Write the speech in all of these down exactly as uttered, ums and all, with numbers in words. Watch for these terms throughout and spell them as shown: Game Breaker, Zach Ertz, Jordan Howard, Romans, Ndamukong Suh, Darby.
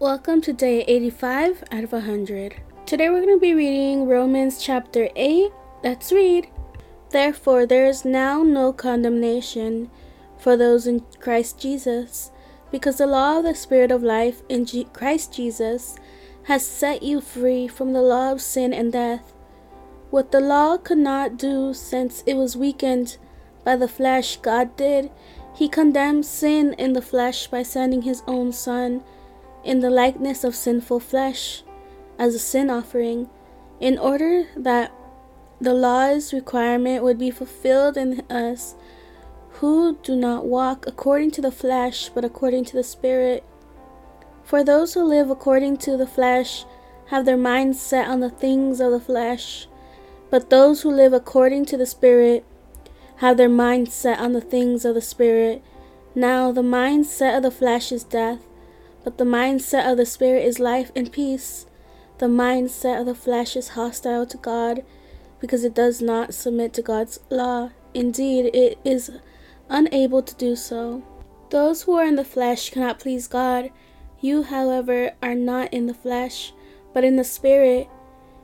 Welcome to day eighty-five out of one hundred. Today we're going to be reading Romans chapter eight. Let's read. Therefore there is now no condemnation for those in Christ Jesus, because the law of the Spirit of life in G- Christ Jesus has set you free from the law of sin and death. What the law could not do, since it was weakened by the flesh, God did. He condemned sin in the flesh by sending his own Son in the likeness of sinful flesh as a sin offering, in order that the law's requirement would be fulfilled in us who do not walk according to the flesh but according to the Spirit. For those who live according to the flesh have their minds set on the things of the flesh, but those who live according to the Spirit have their minds set on the things of the Spirit. Now the mindset of the flesh is death, but the mindset of the Spirit is life and peace. The mindset of the flesh is hostile to God, because it does not submit to God's law. Indeed, it is unable to do so. Those who are in the flesh cannot please God. You, however, are not in the flesh, but in the Spirit,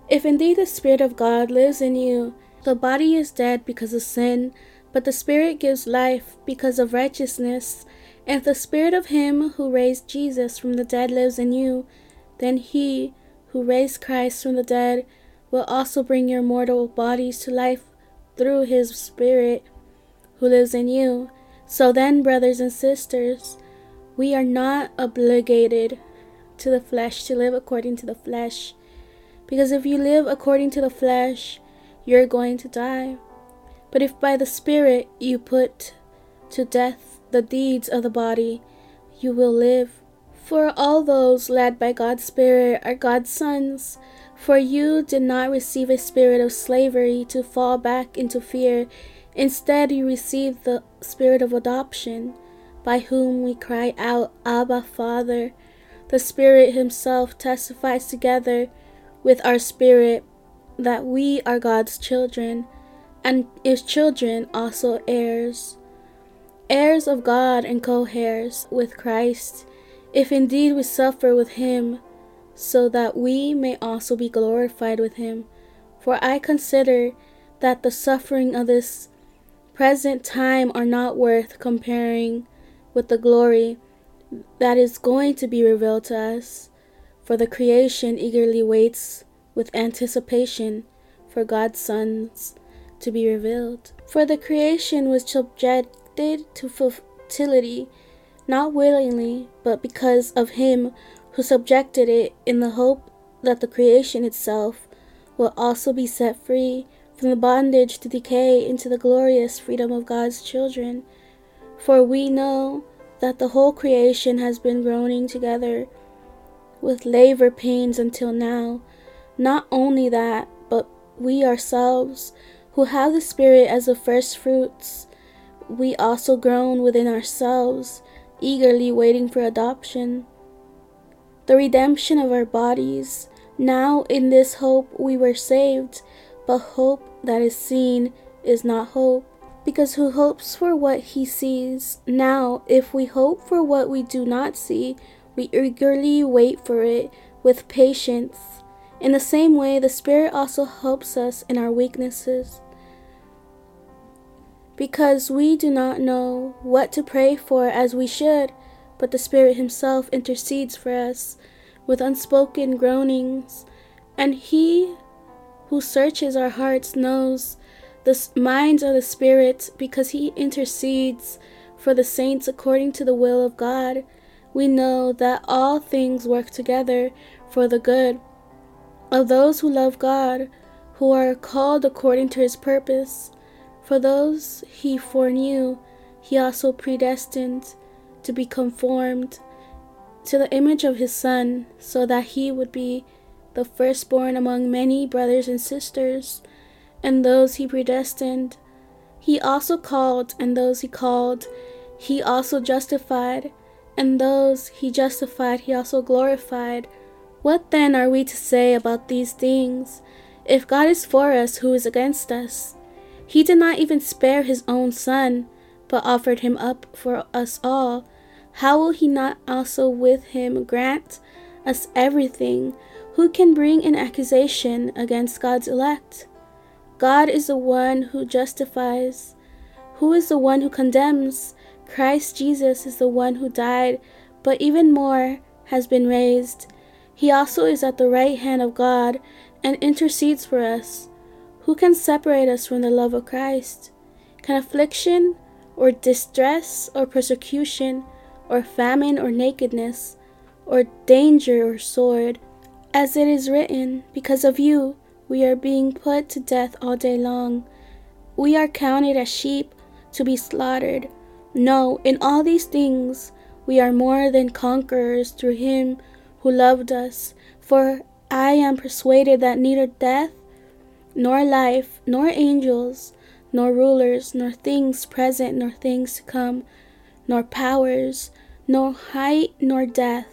if indeed the Spirit of God lives in you. The body is dead because of sin, but the Spirit gives life because of righteousness. If the Spirit of him who raised Jesus from the dead lives in you, then he who raised Christ from the dead will also bring your mortal bodies to life through his Spirit who lives in you. So then, brothers and sisters, we are not obligated to the flesh to live according to the flesh, because if you live according to the flesh, you're going to die. But if by the Spirit you put to death the deeds of the body, you will live. For all those led by God's Spirit are God's sons. For you did not receive a spirit of slavery to fall back into fear. Instead, you received the Spirit of adoption, by whom we cry out, Abba, Father. The Spirit himself testifies together with our spirit that we are God's children, and if children, also heirs. Heirs of God and co-heirs with Christ, if indeed we suffer with him, so that we may also be glorified with him. For I consider that the suffering of this present time are not worth comparing with the glory that is going to be revealed to us. For the creation eagerly waits with anticipation for God's sons to be revealed. For the creation was subject to futility, not willingly, but because of him who subjected it, in the hope that the creation itself will also be set free from the bondage to decay into the glorious freedom of God's children. For we know that the whole creation has been groaning together with labor pains until now. Not only that, but we ourselves, who have the Spirit as the first fruits, we also groan within ourselves, eagerly waiting for adoption, the redemption of our bodies. Now in this hope we were saved, but hope that is seen is not hope, because who hopes for what he sees? Now if we hope for what we do not see, we eagerly wait for it with patience. In the same way, the Spirit also helps us in our weaknesses, because we do not know what to pray for as we should, but the Spirit himself intercedes for us with unspoken groanings. And he who searches our hearts knows the minds of the Spirit, because he intercedes for the saints according to the will of God. We know that all things work together for the good of those who love God, who are called according to his purpose. For those he foreknew, he also predestined to be conformed to the image of his Son, so that he would be the firstborn among many brothers and sisters. And those he predestined, he also called, and those he called, he also justified, and those he justified, he also glorified. What then are we to say about these things? If God is for us, who is against us? He did not even spare his own Son, but offered him up for us all. How will he not also with him grant as everything, who can bring an accusation against God's elect? God is the one who justifies. Who is the one who condemns? Christ Jesus is the one who died, but even more has been raised. He also is at the right hand of God and intercedes for us. Who can separate us from the love of Christ? Can affliction or distress or persecution or famine or nakedness or danger or sword? As it is written, because of you we are being put to death all day long. We are counted as sheep to be slaughtered. No, in all these things we are more than conquerors through him who loved us. For I am persuaded that neither death, nor life, nor angels, nor rulers, nor things present, nor things to come, nor powers, nor height, nor depth,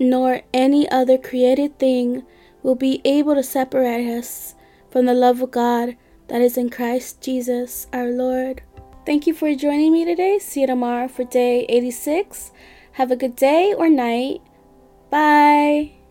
nor any other created thing will be able to separate us from the love of God that is in Christ Jesus our Lord. Thank you for joining me today. See you tomorrow for day eighty-six. Have a good day or night. Bye.